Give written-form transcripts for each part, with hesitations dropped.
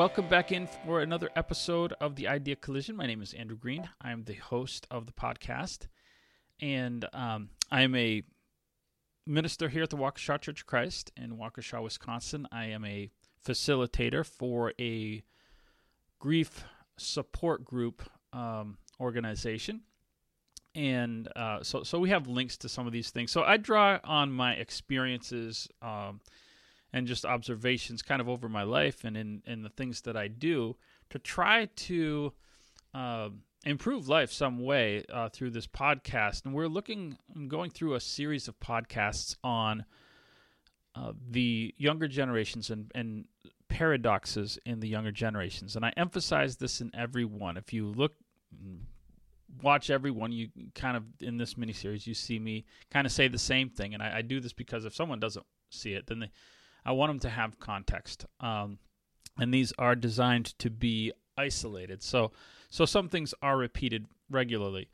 Welcome back in for another episode of The Idea Collision. My name is Andrew Green. I'm the host of the podcast, and I'm a minister here at the Waukesha Church of Christ in Waukesha, Wisconsin. I am a facilitator for a grief support group organization, and so we have links to some of these things. So I draw on my experiences and just observations kind of over my life and in the things that I do to try to improve life some way through this podcast. And we're going through a series of podcasts on the younger generations and paradoxes in the younger generations. And I emphasize this in every one. If you watch every one, you kind of, in this miniseries, you see me kind of say the same thing. And I do this because if someone doesn't see it, then I want them to have context, and these are designed to be isolated. So some things are repeated regularly,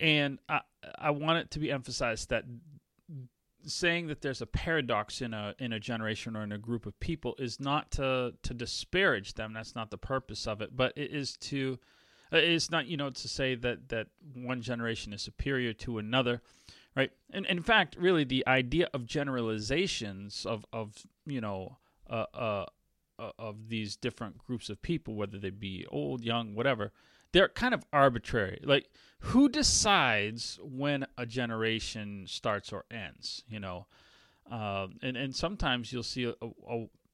and I want it to be emphasized that saying that there's a paradox in a generation or in a group of people is not to disparage them. That's not the purpose of it, but it is to. It's not to say that one generation is superior to another. Right, and in fact, really, the idea of generalizations of these different groups of people, whether they be old, young, whatever, they're kind of arbitrary. Like, who decides when a generation starts or ends? And sometimes you'll see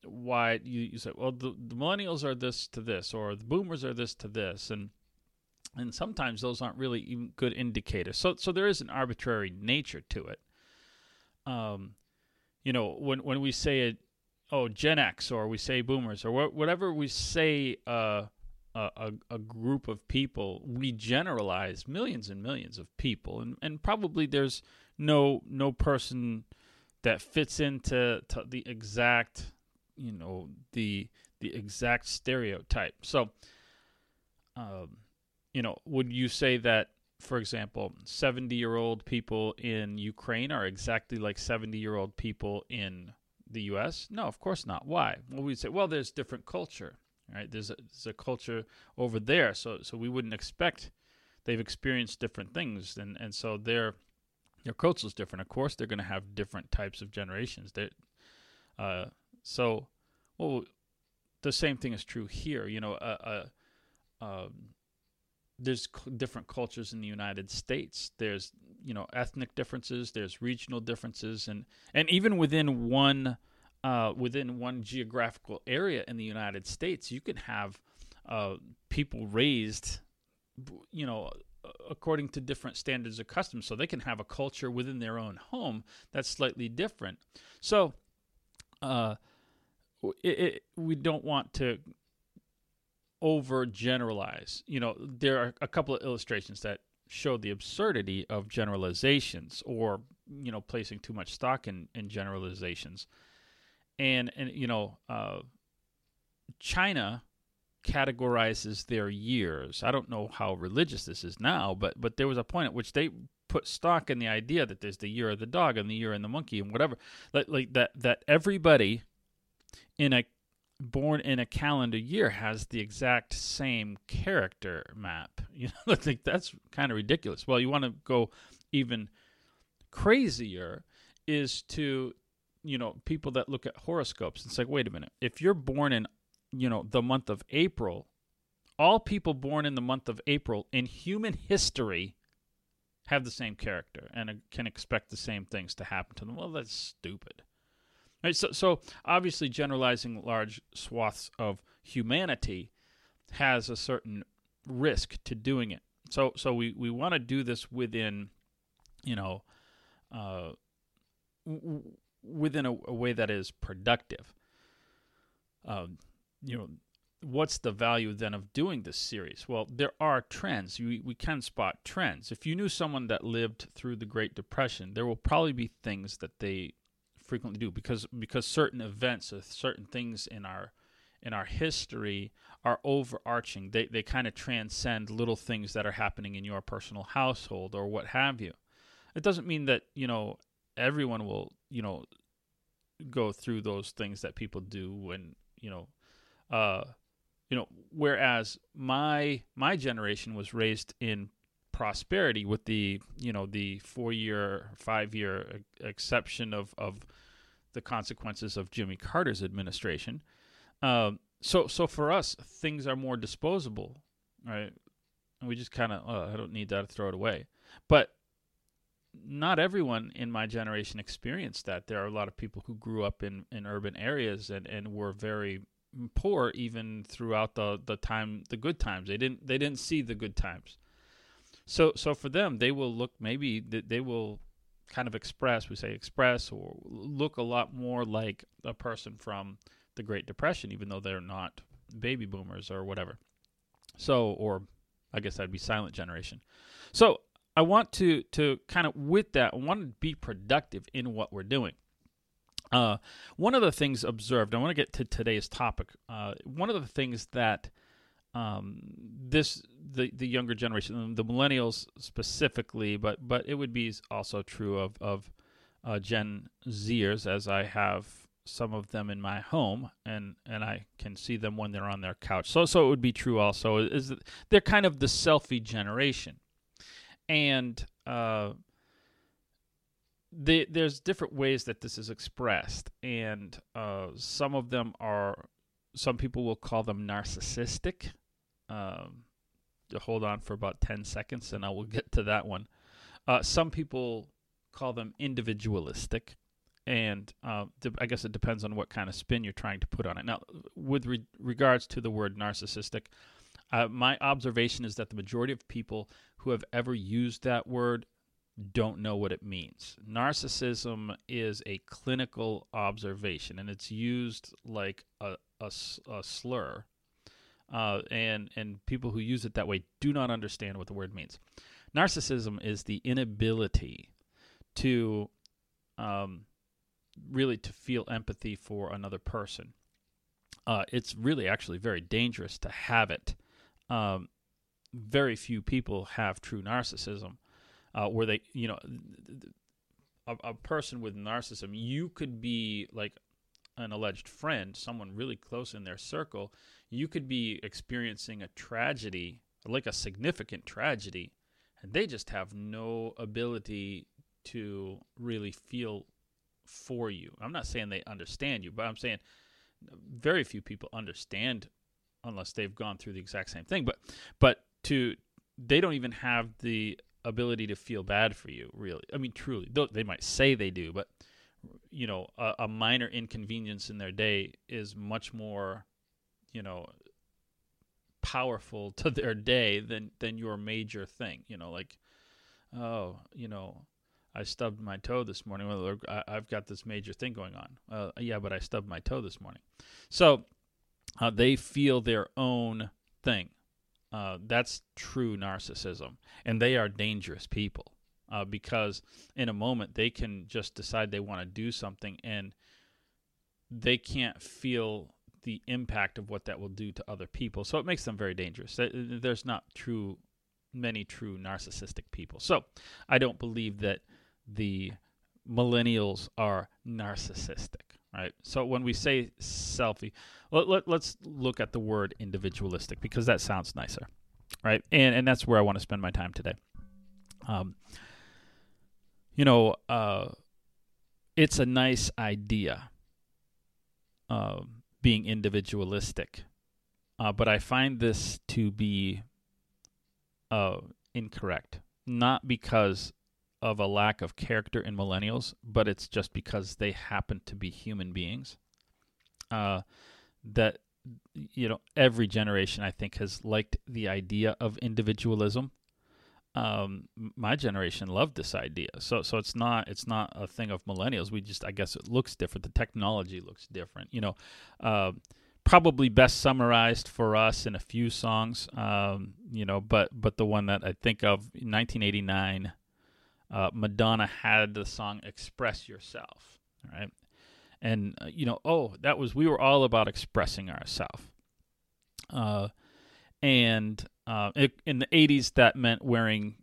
why you say, well, the millennials are this to this, or the boomers are this to this, and sometimes those aren't really even good indicators. So there is an arbitrary nature to it. When we say Gen X, or we say boomers, or whatever we say a group of people, we generalize millions and millions of people, and probably there's no person that fits into the exact the exact stereotype. So. Would you say that, for example, 70-year-old people in Ukraine are exactly like 70-year-old people in the U.S.? No, of course not. Why? Well, we'd say, well, there's different culture, right? There's a culture over there, so we wouldn't expect they've experienced different things, and so their culture is different. Of course, they're going to have different types of generations. The same thing is true here. There's different cultures in the United States. There's, ethnic differences. There's regional differences, and even within one geographical area in the United States, you can have people raised, according to different standards of customs. So they can have a culture within their own home that's slightly different. So, we don't want to overgeneralize. There are a couple of illustrations that show the absurdity of generalizations, or placing too much stock in generalizations. And China categorizes their years. I don't know how religious this is now, but there was a point at which they put stock in the idea that there's the year of the dog and the year and the monkey and whatever, like that everybody born in a calendar year has the exact same character map. Like, that's kind of ridiculous. Well, you want to go even crazier is to, people that look at horoscopes. It's like, wait a minute. If you're born in, the month of April, all people born in the month of April in human history have the same character and can expect the same things to happen to them. Well, that's stupid. Right, so obviously generalizing large swaths of humanity has a certain risk to doing it. So we want to do this within a way that is productive. What's the value then of doing this series? Well, there are trends. We can spot trends. If you knew someone that lived through the Great Depression, there will probably be things that they frequently do because certain events or certain things in our history are overarching. They kind of transcend little things that are happening in your personal household or what have you. It doesn't mean that everyone will go through those things that people do when You know, whereas my generation was raised in prosperity with the, you know, the 4-year, 5-year exception of the consequences of Jimmy Carter's administration. So for us, things are more disposable, right? And we just kind of, I don't need that, throw it away. But not everyone in my generation experienced that. There are a lot of people who grew up in urban areas and were very poor even throughout the time, the good times. They didn't see the good times. So for them, they will look, maybe they will kind of express or look a lot more like a person from the Great Depression, even though they're not baby boomers or whatever. So, or I guess that'd be silent generation. So I want to kind of, with that, I want to be productive in what we're doing. One of the things observed, I want to get to today's topic. One of the things that the younger generation, the millennials specifically, but it would be also true of Gen Zers, as I have some of them in my home, and I can see them when they're on their couch. So it would be true also, is that they're kind of the selfie generation. And there's different ways that this is expressed. And some of them are, some people will call them narcissistic. Hold on for about 10 seconds and I will get to that one. Some people call them individualistic. And I guess it depends on what kind of spin you're trying to put on it. Now, with regards to the word narcissistic, my observation is that the majority of people who have ever used that word don't know what it means. Narcissism is a clinical observation, and it's used like a slur. And people who use it that way do not understand what the word means. Narcissism is the inability to really to feel empathy for another person. It's really actually very dangerous to have it. Very few people have true narcissism, where they, you know, a person with narcissism, you could be like an alleged friend, someone really close in their circle, you could be experiencing a tragedy, like a significant tragedy, and they just have no ability to really feel for you. I'm not saying they understand you, but I'm saying very few people understand unless they've gone through the exact same thing. But they don't even have the ability to feel bad for you, really. I mean, truly. They might say they do, but, you know, a minor inconvenience in their day is much more, you know, powerful to their day than your major thing. You know, like, oh, you know, I stubbed my toe this morning. Well, I've got this major thing going on. Yeah, but I stubbed my toe this morning. So they feel their own thing. That's true narcissism. And they are dangerous people because in a moment they can just decide they want to do something and they can't feel the impact of what that will do to other people. So it makes them very dangerous. There's not many true narcissistic people. So I don't believe that the millennials are narcissistic, right? So when we say selfie, let's look at the word individualistic because that sounds nicer, right? And that's where I want to spend my time today. You know, it's a nice idea, being individualistic, but I find this to be incorrect, not because of a lack of character in millennials, but it's just because they happen to be human beings. That, you know, every generation, I think, has liked the idea of individualism. My generation loved this idea. So it's not a thing of millennials. We just, I guess it looks different. The technology looks different, you know, probably best summarized for us in a few songs, you know, but the one that I think of, 1989, Madonna had the song "Express Yourself," right? And, you know, we were all about expressing ourselves. In the 80s, that meant wearing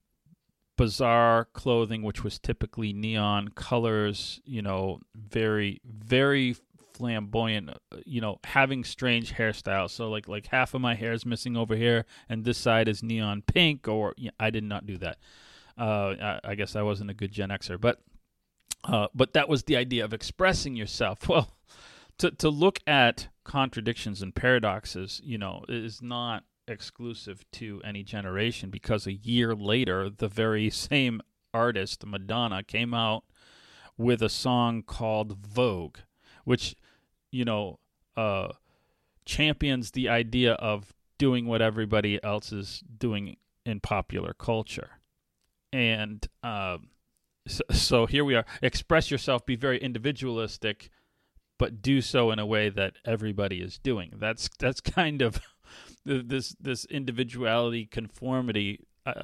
bizarre clothing, which was typically neon colors, you know, very, very flamboyant, you know, having strange hairstyles. So like half of my hair is missing over here, and this side is neon pink. Or you know, I did not do that. I guess I wasn't a good Gen Xer, but that was the idea of expressing yourself. Well, to look at contradictions and paradoxes, you know, is not exclusive to any generation, because a year later, the very same artist, Madonna, came out with a song called Vogue, which, you know, champions the idea of doing what everybody else is doing in popular culture. And so here we are. Express yourself, be very individualistic, but do so in a way that everybody is doing. That's kind of this individuality conformity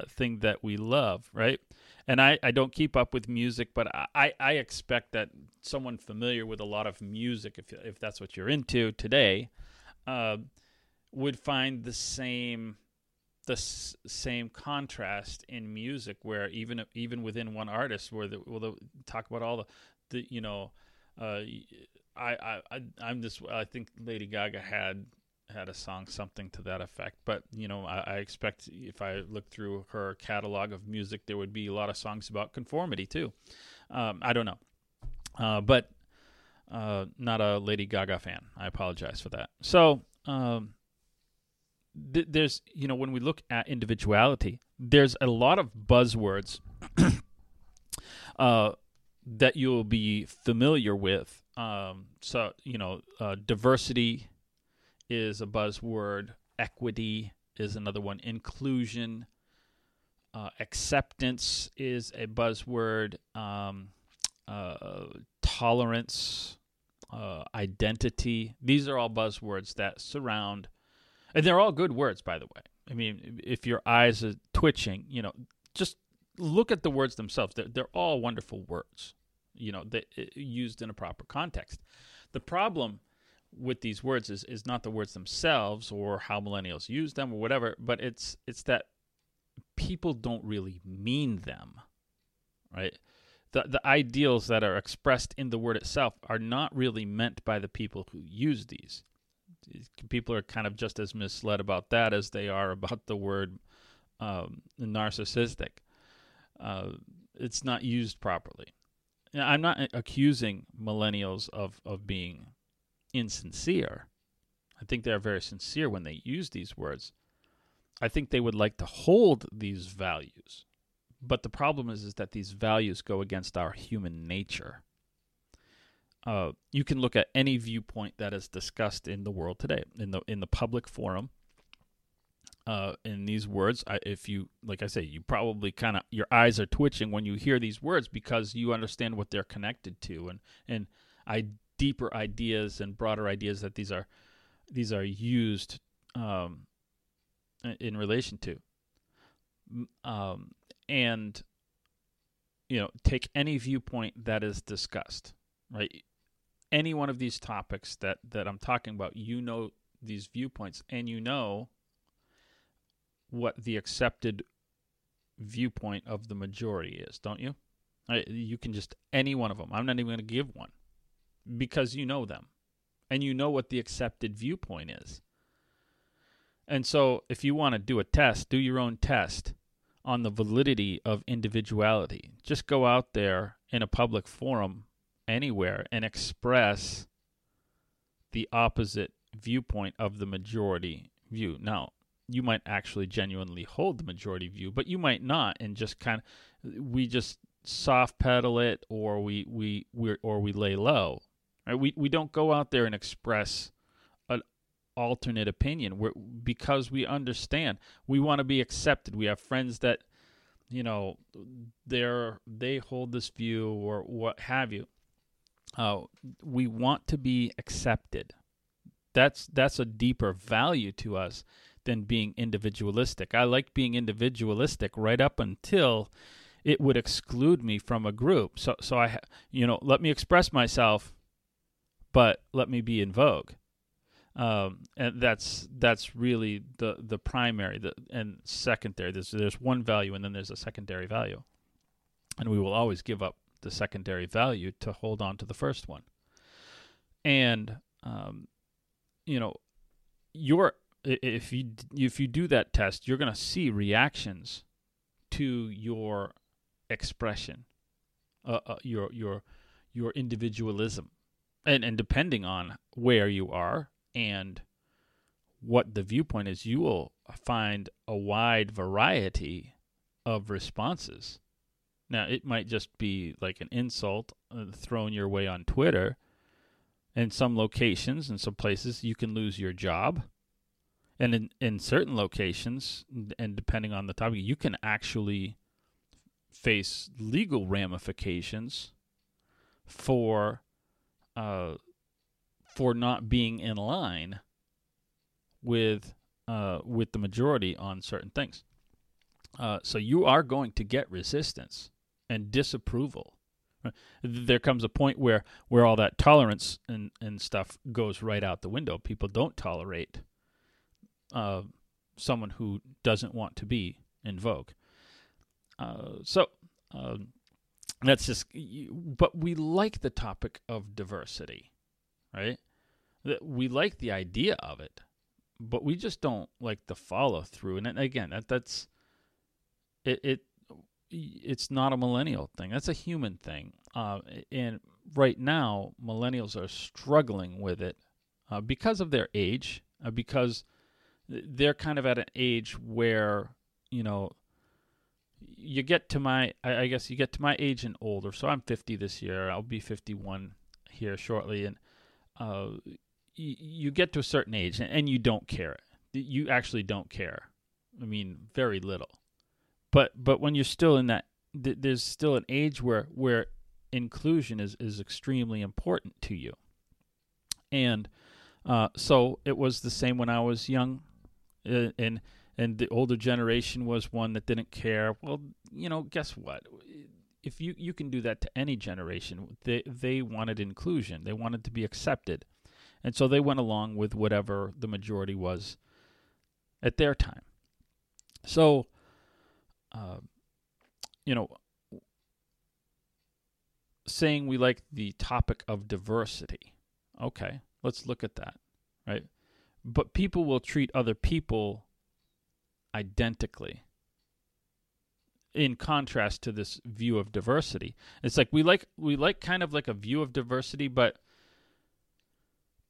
thing that we love, right? And I don't keep up with music, but I expect that someone familiar with a lot of music, if that's what you're into today, would find the same contrast in music, where even within one artist, where we'll talk about all the you know, I'm this. I think Lady Gaga had a song something to that effect, but you know, I expect if I look through her catalog of music, there would be a lot of songs about conformity too. I don't know, but not a Lady Gaga fan. I apologize for that. So there's, you know, when we look at individuality, there's a lot of buzzwords that you'll be familiar with. So you know, diversity is a buzzword. Equity is another one. Inclusion, acceptance is a buzzword. Tolerance, identity. These are all buzzwords that surround, and they're all good words, by the way. I mean, if your eyes are twitching, you know, just look at the words themselves. They're all wonderful words, you know, used in a proper context. The problem with these words is not the words themselves or how millennials use them or whatever, but it's that people don't really mean them, right? The ideals that are expressed in the word itself are not really meant by the people who use these. People are kind of just as misled about that as they are about the word narcissistic. It's not used properly. Now, I'm not accusing millennials of being insincere. I think they're very sincere when they use these words. I think they would like to hold these values. But the problem is that these values go against our human nature. You can look at any viewpoint that is discussed in the world today, in the public forum. In these words, if you, like I say, you probably kind of, your eyes are twitching when you hear these words, because you understand what they're connected to, and deeper ideas and broader ideas that these are used in relation to. And you know, take any viewpoint that is discussed, right? Any one of these topics that I'm talking about, you know these viewpoints, and you know what the accepted viewpoint of the majority is, don't you? You can just, any one of them. I'm not even going to give one, because you know them, and you know what the accepted viewpoint is. And so if you want to do a test, do your own test on the validity of individuality. Just go out there in a public forum anywhere and express the opposite viewpoint of the majority view. Now, you might actually genuinely hold the majority view, but you might not, and just kind of, we just soft pedal it, or we lay low. Right? We don't go out there and express an alternate opinion because we understand. We want to be accepted. We have friends that, you know, they hold this view or what have you. We want to be accepted. That's a deeper value to us than being individualistic. I like being individualistic right up until it would exclude me from a group. So I, you know, let me express myself, but let me be in vogue. And that's really the primary and secondary. There's one value, and then there's a secondary value. And we will always give up the secondary value to hold on to the first one. And, you know, if you do that test, you're going to see reactions to your expression, your individualism, and depending on where you are and what the viewpoint is, you will find a wide variety of responses. Now, it might just be like an insult thrown your way on Twitter. In some locations, in some places, you can lose your job. And in certain locations, and depending on the topic, you can actually face legal ramifications for not being in line with the majority on certain things. So you are going to get resistance and disapproval. There comes a point where all that tolerance and stuff goes right out the window. People don't tolerate someone who doesn't want to be in Vogue. So that's just. But we like the topic of diversity, right? We like the idea of it, but we just don't like the follow through. And again, that's it. It's not a millennial thing. That's a human thing. And right now, millennials are struggling with it because of their age, because they're kind of at an age where, you know, you get to my, I guess you get to my age and older. So I'm 50 this year. I'll be 51 here shortly. And you get to a certain age and you don't care. You actually don't care. I mean, very little. But when you're still in that, there's still an age where inclusion is extremely important to you. And so it was the same when I was young. And the older generation was one that didn't care. Well, you know, guess what? If you can do that to any generation, they wanted inclusion. They wanted to be accepted. And so they went along with whatever the majority was at their time. So, you know, saying we like the topic of diversity. Okay, let's look at that, right? But people will treat other people identically, in contrast to this view of diversity. It's like we like kind of like a view of diversity, but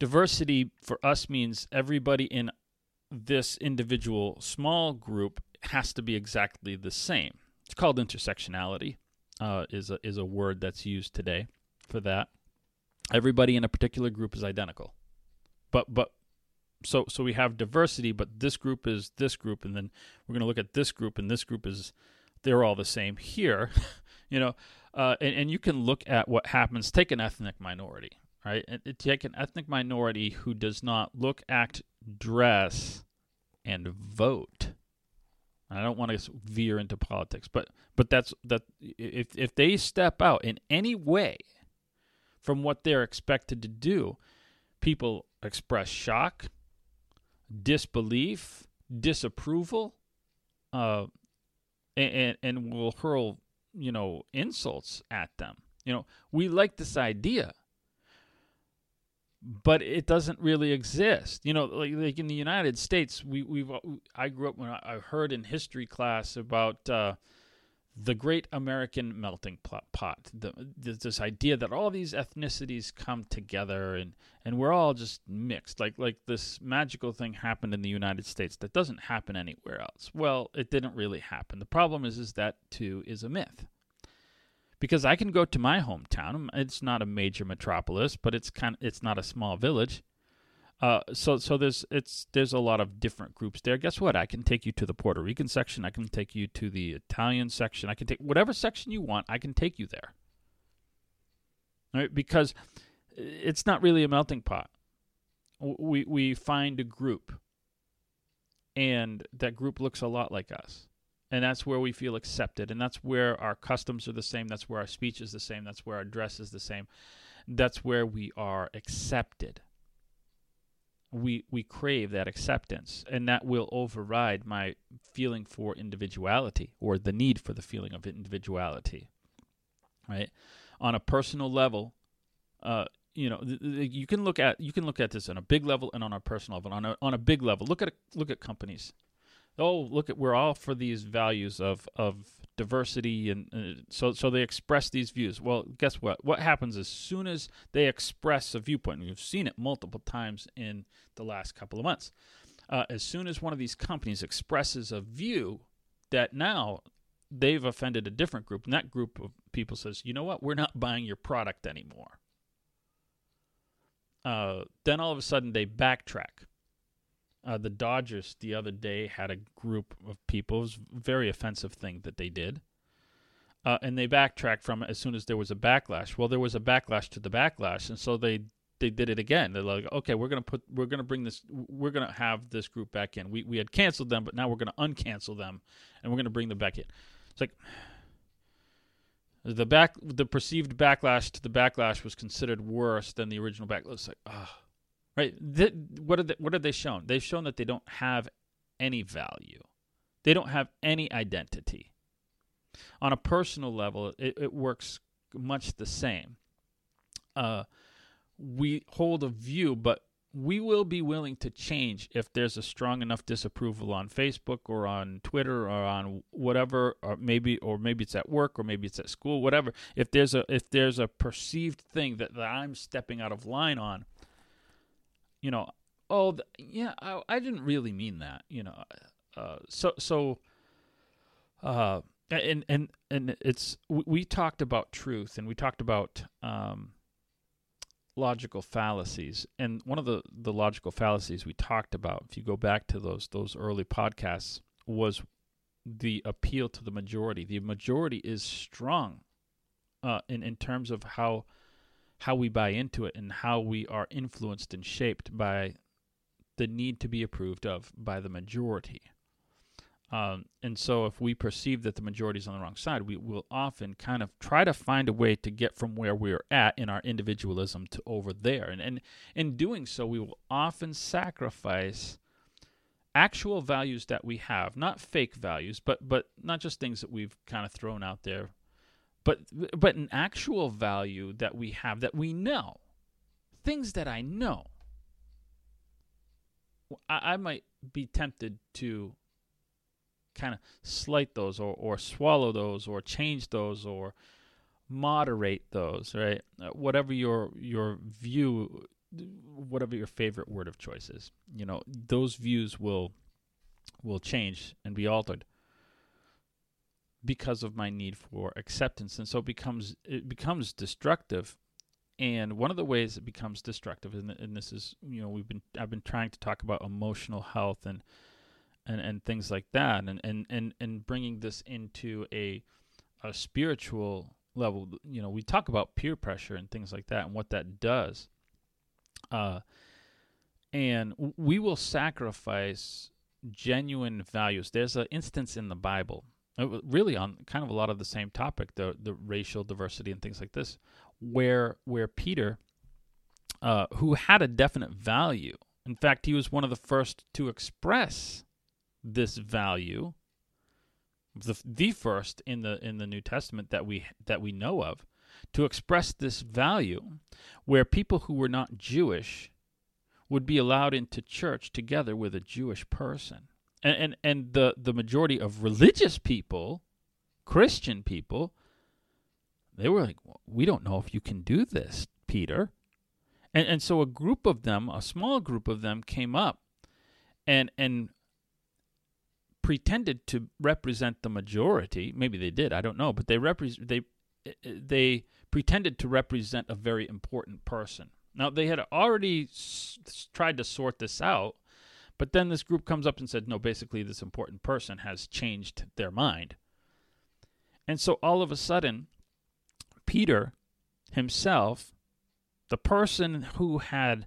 diversity for us means everybody in this individual small group has to be exactly the same. It's called intersectionality, is a word that's used today for that. Everybody in a particular group is identical, but. So we have diversity, but this group is this group, and then we're going to look at this group, and this group is, they're all the same here, you know, and you can look at what happens. Take an ethnic minority, right? And take an ethnic minority who does not look, act, dress, and vote. I don't want to veer into politics, but that's if they step out in any way from what they're expected to do, people express shock, disbelief, disapproval, and will hurl, you know, insults at them. You know, we like this idea, but it doesn't really exist. You know, like in the United States, I grew up when I heard in history class about the Great American Melting Pot, this idea that all these ethnicities come together and we're all just mixed, like this magical thing happened in the United States that doesn't happen anywhere else. Well, it didn't really happen. The problem is that too is a myth, because I can go to my hometown. It's not a major metropolis, but it's not a small village. So there's a lot of different groups there. Guess what? I can take you to the Puerto Rican section. I can take you to the Italian section. I can take whatever section you want. I can take you there. All right? Because it's not really a melting pot. We find a group, and that group looks a lot like us. And that's where we feel accepted. And that's where our customs are the same. That's where our speech is the same. That's where our dress is the same. That's where we are accepted. We crave that acceptance, and that will override my feeling for individuality, or the need for the feeling of individuality, right? On a personal level, you know, you can look at this on a big level and on a personal level. On a big level, look at companies. Oh, look at, we're all for these values of diversity, and so they express these views. Well, guess what? What happens as soon as they express a viewpoint, and we've seen it multiple times in the last couple of months, as soon as one of these companies expresses a view that now they've offended a different group, and that group of people says, you know what, we're not buying your product anymore. Then all of a sudden they backtrack. The Dodgers the other day had a group of people, it was a very offensive thing that they did, and they backtracked from it as soon as there was a backlash. Well, there was a backlash to the backlash, and so they did it again. They're like, okay, we're gonna have this group back in. We had canceled them, but now we're gonna uncancel them, and we're gonna bring them back in. It's like the perceived backlash to the backlash was considered worse than the original backlash. It's like, right? What have they shown? They've shown that they don't have any value. They don't have any identity. On a personal level, it works much the same. We hold a view, but we will be willing to change if there's a strong enough disapproval on Facebook or on Twitter or on whatever, or maybe it's at work or maybe it's at school, whatever. If there's a perceived thing that I'm stepping out of line on, you know, I didn't really mean that, you know. And it's, we talked about truth and we talked about logical fallacies. And one of the logical fallacies we talked about, if you go back to those early podcasts, was the appeal to the majority. The majority is strong in terms of how we buy into it and how we are influenced and shaped by the need to be approved of by the majority. And so if we perceive that the majority is on the wrong side, we will often kind of try to find a way to get from where we're at in our individualism to over there. And in doing so, we will often sacrifice actual values that we have, not fake values, but not just things that we've kind of thrown out there, but an actual value that we have, that we know, things that I know. I might be tempted to kind of slight those or swallow those or change those or moderate those, right? Whatever your view, whatever your favorite word of choice is, you know, those views will change and be altered because of my need for acceptance. And so it becomes destructive. And one of the ways it becomes destructive, and this is, you know, I've been trying to talk about emotional health and things like that, and bringing this into a spiritual level. You know, we talk about peer pressure and things like that and what that does. And we will sacrifice genuine values. There's an instance in the Bible, really on kind of a lot of the same topic, the racial diversity and things like this, where Peter, who had a definite value, in fact, he was one of the first to express this value, the first in the New Testament that we know of, to express this value, where people who were not Jewish would be allowed into church together with a Jewish person, and the majority of religious people, Christian people, they were like, well, we don't know if you can do this, Peter, and so a group of them, a small group of them, came up, and pretended to represent the majority. Maybe they did, I don't know, but they pretended to represent a very important person. Now, they had already tried to sort this out, but then this group comes up and said, no, basically this important person has changed their mind. And so all of a sudden, Peter himself, the person who had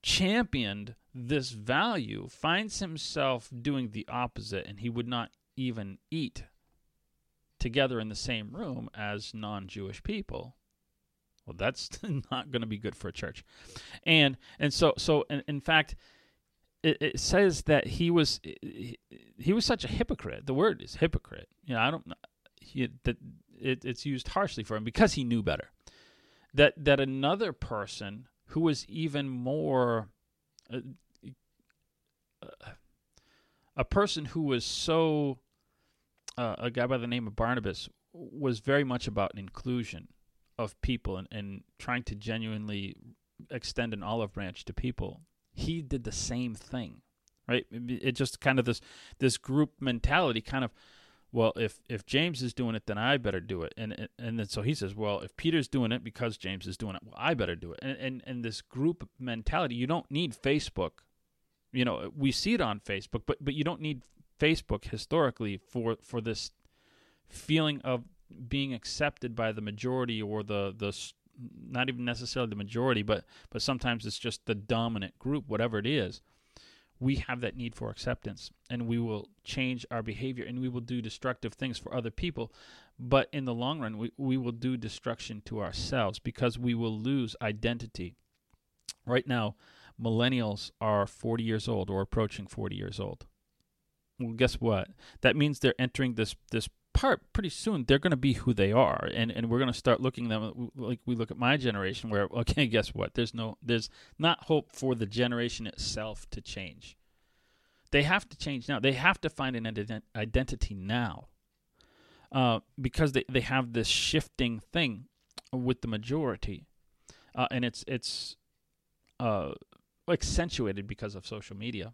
championed this value, finds himself doing the opposite, and he would not even eat together in the same room as non-Jewish people. Well, that's not going to be good for a church. And so in fact, it says that he was such a hypocrite. The word is hypocrite. You know, it's used harshly for him because he knew better. that another person who was even more, a person who was so, a guy by the name of Barnabas, was very much about an inclusion of people and trying to genuinely extend an olive branch to people. He did the same thing, right? It just kind of this group mentality kind of, well, if James is doing it, then I better do it. And then so he says, well, if Peter's doing it because James is doing it, well, I better do it. And this group mentality, you don't need Facebook. You know, we see it on Facebook, but you don't need Facebook historically for this feeling of being accepted by the majority or the not even necessarily the majority, but sometimes it's just the dominant group, whatever it is. We have that need for acceptance, and we will change our behavior, and we will do destructive things for other people. But in the long run, we will do destruction to ourselves because we will lose identity. Right now, millennials are 40 years old or approaching 40 years old. Well, guess what? That means they're entering this part pretty soon. They're going to be who they are, and we're going to start looking at them like we look at my generation, where, okay, guess what? There's not hope for the generation itself to change. They have to change now. They have to find an identity now, because they have this shifting thing with the majority, and it's accentuated because of social media.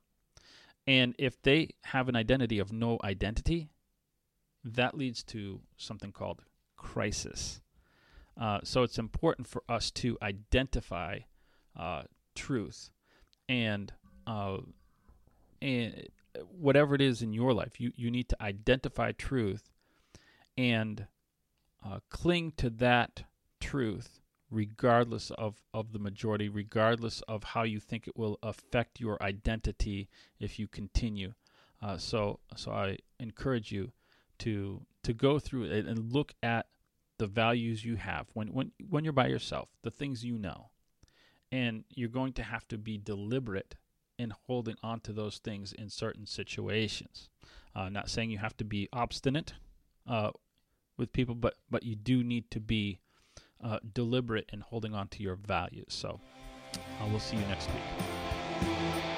And if they have an identity of no identity, that leads to something called crisis. So it's important for us to identify truth, and whatever it is in your life, you need to identify truth and cling to that truth regardless of the majority, regardless of how you think it will affect your identity if you continue. So I encourage you to go through it and look at the values you have when you're by yourself, the things you know, and you're going to have to be deliberate in holding on to those things in certain situations. Not saying you have to be obstinate with people, but you do need to be deliberate in holding on to your values. So we'll see you next week.